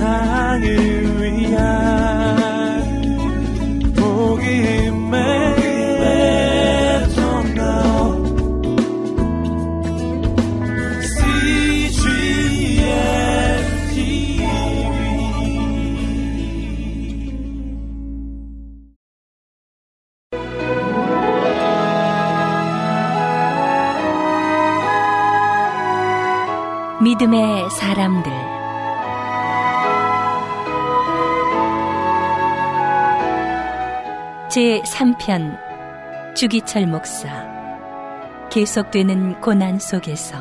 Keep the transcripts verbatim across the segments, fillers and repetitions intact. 세상을 위한 복음의 전도 씨지엔 티비 믿음의 사람들 제삼 편 주기철 목사 계속되는 고난 속에서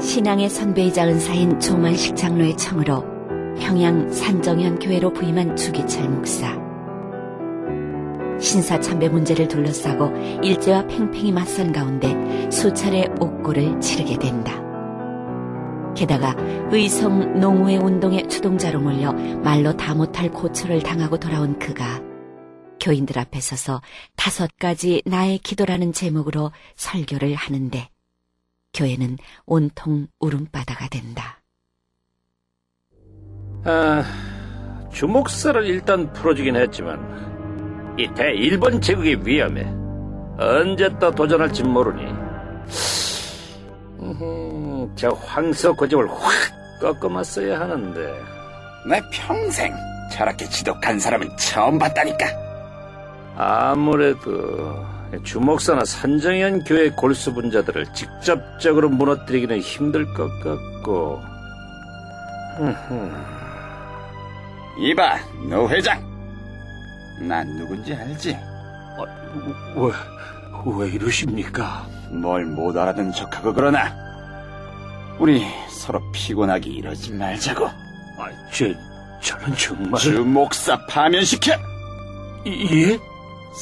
신앙의 선배이자 은사인 조만식 장로의 청으로 평양 산정현 교회로 부임한 주기철 목사. 신사참배 문제를 둘러싸고 일제와 팽팽히 맞선 가운데 수차례 옥고를 치르게 된다. 게다가 의성 농우회 운동의 주동자로 몰려 말로 다 못할 고초를 당하고 돌아온 그가 교인들 앞에 서서 다섯 가지 나의 기도라는 제목으로 설교를 하는데 교회는 온통 울음바다가 된다. 아, 주목사를 일단 풀어주긴 했지만 이 대일본 제국의 위험에 언제 또 도전할지 모르니 음, 저 황소 고집을 확 꺾어맞어야 하는데 내 평생 저렇게 지독한 사람은 처음 봤다니까. 아무래도 주목사나 산정현 교회 골수분자들을 직접적으로 무너뜨리기는 힘들 것 같고. 이봐 노 회장, 난 누군지 알지? 어, 왜, 왜 이러십니까? 뭘 못 알아듣는 척하고 그러나 우리 서로 피곤하게 이러지 말자고. 아, 제, 저는 정말... 주목사 파면시켜! 예?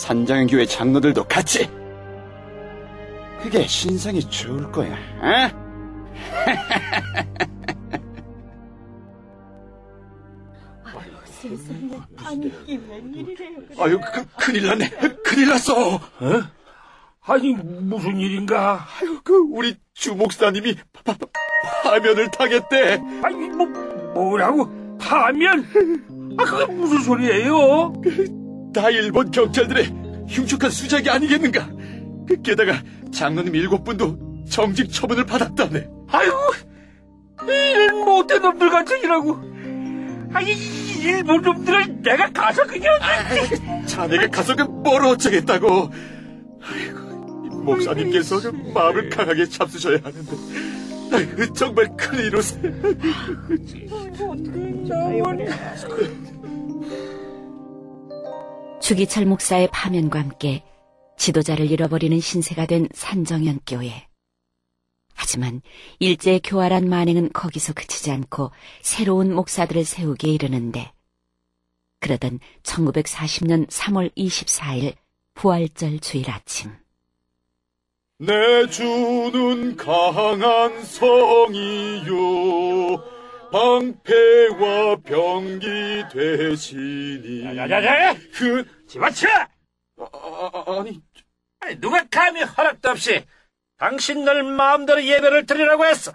산정현 교회 장로들도 같이! 그게 신상이 좋을 거야, 어? 세상에, 아니 이게 웬일이래요? 그래. 아유, 그, 큰일 났네. 큰일 났어. 어? 아니 무슨 일인가? 아유, 그 우리 주 목사님이 파, 파, 파면을 타겠대. 아니 뭐 뭐라고? 파면? 아 그게 무슨 소리예요? 다 일본 경찰들의 흉측한 수작이 아니겠는가? 게다가 장로님 일곱 분도 정직 처분을 받았다네. 아유, 이런 못된 놈들 같은 이라고. 아니 일본 놈들은 내가 가서 그냥 아이, 자네가 가서 그 뭘 어쩌겠다고. 아이고, 목사님께서 그 마음을 강하게 잡수셔야 하는데 아이고, 정말 큰일 오세요. 주기철 목사의 파면과 함께 지도자를 잃어버리는 신세가 된 산정현 교회. 하지만 일제의 교활한 만행은 거기서 그치지 않고 새로운 목사들을 세우기에 이르는데, 그러던 천구백사십 년 삼월 이십사일 부활절 주일 아침, 내 주는 강한 성이요 방패와 병기 되시니. 야야야야! 그... 집어치워! 아, 아, 아니... 아니 누가 감히 허락도 없이 당신들 마음대로 예배를 드리라고 했어.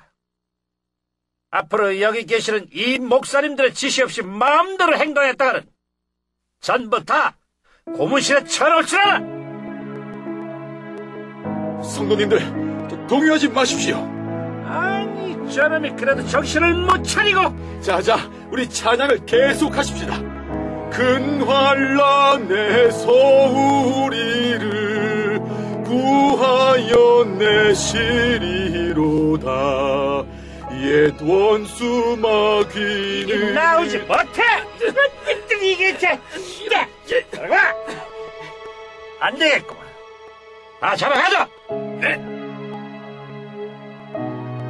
앞으로 여기 계시는 이 목사님들의 지시 없이 마음대로 행동했다가는 전부 다 고문실에 쳐넣을 줄 알아. 성도님들 동요하지 마십시오. 아니 저놈이 그래도 정신을 못 차리고. 자자, 우리 찬양을 계속하십시다. 근활라 내 소우리를 구하여 내시리로다. 옛 원수 마귀는 나오지 못해. 이게 제 이게 들어가 안 되겠구만. 아 잡아가자. 네.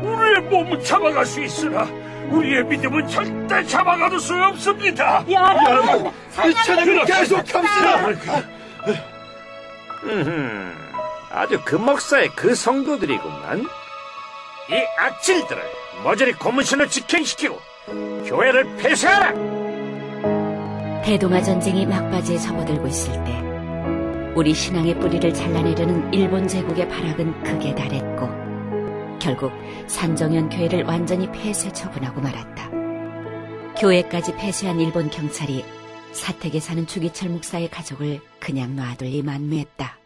우리의 몸은 잡아갈 수 있으나 우리의 믿음은 절대 잡아가도 소용없습니다. 여러분, 이 찬양을 계속합시다. 음. 아주 그 목사의 그 성도들이구만. 이 악질들을 모조리 고문신을 직행시키고 교회를 폐쇄하라! 대동아 전쟁이 막바지에 접어들고 있을 때 우리 신앙의 뿌리를 잘라내려는 일본 제국의 발악은 극에 달했고 결국 산정현 교회를 완전히 폐쇄 처분하고 말았다. 교회까지 폐쇄한 일본 경찰이 사택에 사는 주기철 목사의 가족을 그냥 놔둘 리 만무했다.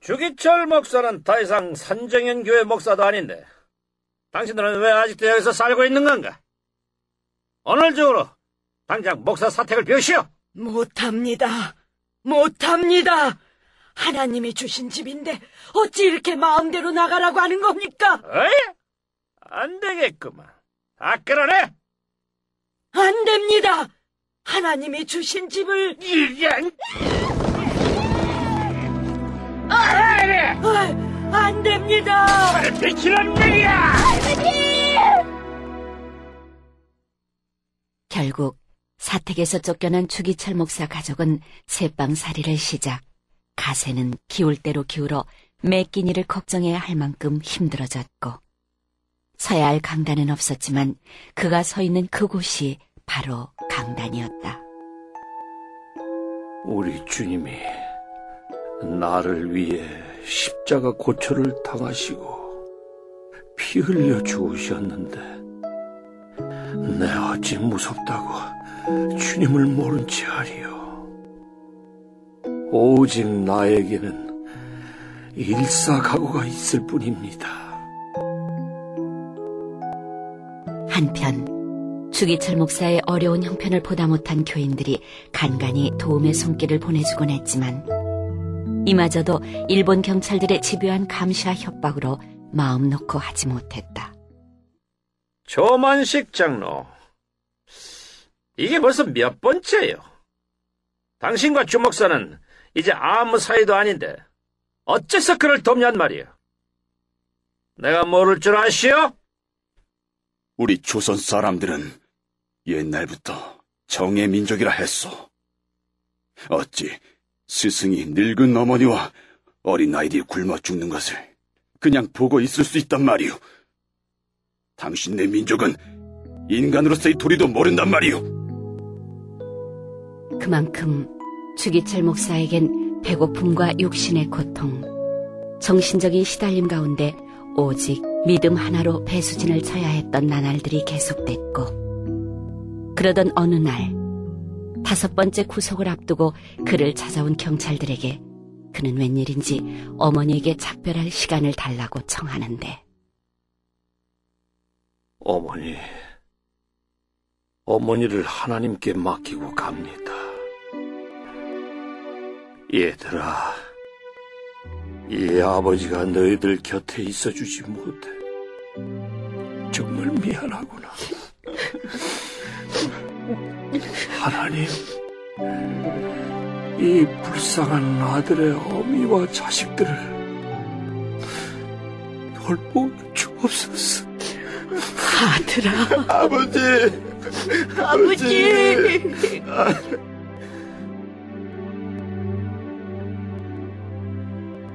주기철 목사는 더 이상 산정현 교회 목사도 아닌데 당신들은 왜 아직도 여기서 살고 있는 건가? 오늘 중으로 당장 목사 사택을 비우시오! 못합니다. 못합니다. 하나님이 주신 집인데 어찌 이렇게 마음대로 나가라고 하는 겁니까? 어이? 안 되겠구만. 아, 그러네? 안 됩니다. 하나님이 주신 집을... 아, 아, 안 됩니다. 나를 비키란 말이야. 결국 사택에서 쫓겨난 주기철 목사 가족은 새방살이를 시작. 가세는 기울 대로 기울어 매 끼니를 걱정해야 할 만큼 힘들어졌고 서야 할 강단은 없었지만 그가 서 있는 그곳이 바로 강단이었다. 우리 주님이 나를 위해 십자가 고초를 당하시고 피 흘려 죽으셨는데 내 어찌 무섭다고 주님을 모른 채 하리요. 오직 나에게는 일사각오가 있을 뿐입니다. 한편 주기철 목사의 어려운 형편을 보다 못한 교인들이 간간히 도움의 손길을 보내주곤 했지만 이마저도 일본 경찰들의 집요한 감시와 협박으로 마음 놓고 하지 못했다. 조만식 장로, 이게 벌써 몇 번째예요. 당신과 주 목사는 이제 아무 사이도 아닌데 어째서 그를 돕냔 말이에요. 내가 모를 줄 아시오? 우리 조선 사람들은 옛날부터 정의 민족이라 했소. 어찌 스승이 늙은 어머니와 어린아이들이 굶어 죽는 것을 그냥 보고 있을 수 있단 말이오. 당신네 민족은 인간으로서의 도리도 모른단 말이오. 그만큼 주기철 목사에겐 배고픔과 육신의 고통, 정신적인 시달림 가운데 오직 믿음 하나로 배수진을 쳐야 했던 나날들이 계속됐고 그러던 어느 날 다섯 번째 구속을 앞두고 그를 찾아온 경찰들에게 그는 웬일인지 어머니에게 작별할 시간을 달라고 청하는데, 어머니, 어머니를 하나님께 맡기고 갑니다. 얘들아, 이 아버지가 너희들 곁에 있어주지 못해 정말 미안하구나. 하나님, 이 불쌍한 아들의 어미와 자식들을 돌보게 주옵소서. 아들아. 아버지. 아버지.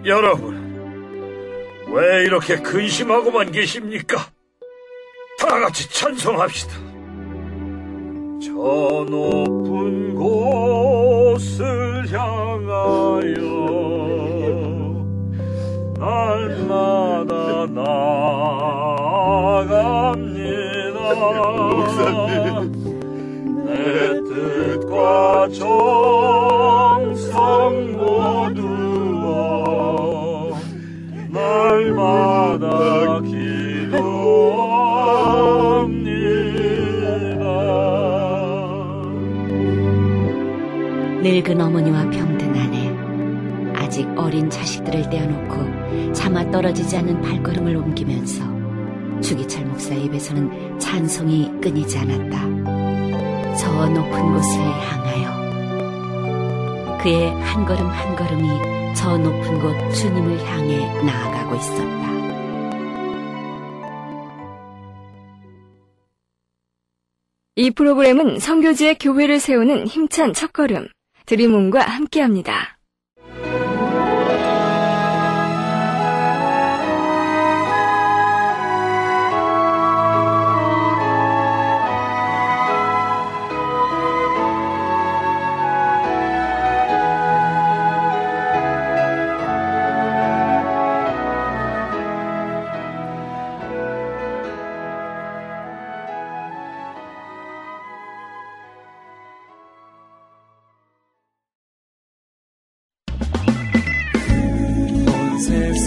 여러분, 왜 이렇게 근심하고만 계십니까? 다 같이 찬송합시다. 저 높은 곳을 향하여 날마다 나아갑니다. 내 뜻과 정성 모두와 날마다 기도합니다. 늙은 어머니와 병든 아내, 아직 어린 자식들을 떼어놓고 차마 떨어지지 않는 발걸음을 옮기면서 주기철 목사의 입에서는 찬송이 끊이지 않았다. 저 높은 곳을 향하여. 그의 한 걸음 한 걸음이 저 높은 곳 주님을 향해 나아가고 있었다. 이 프로그램은 선교지의 교회를 세우는 힘찬 첫걸음 드림온과 함께합니다.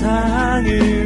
세상을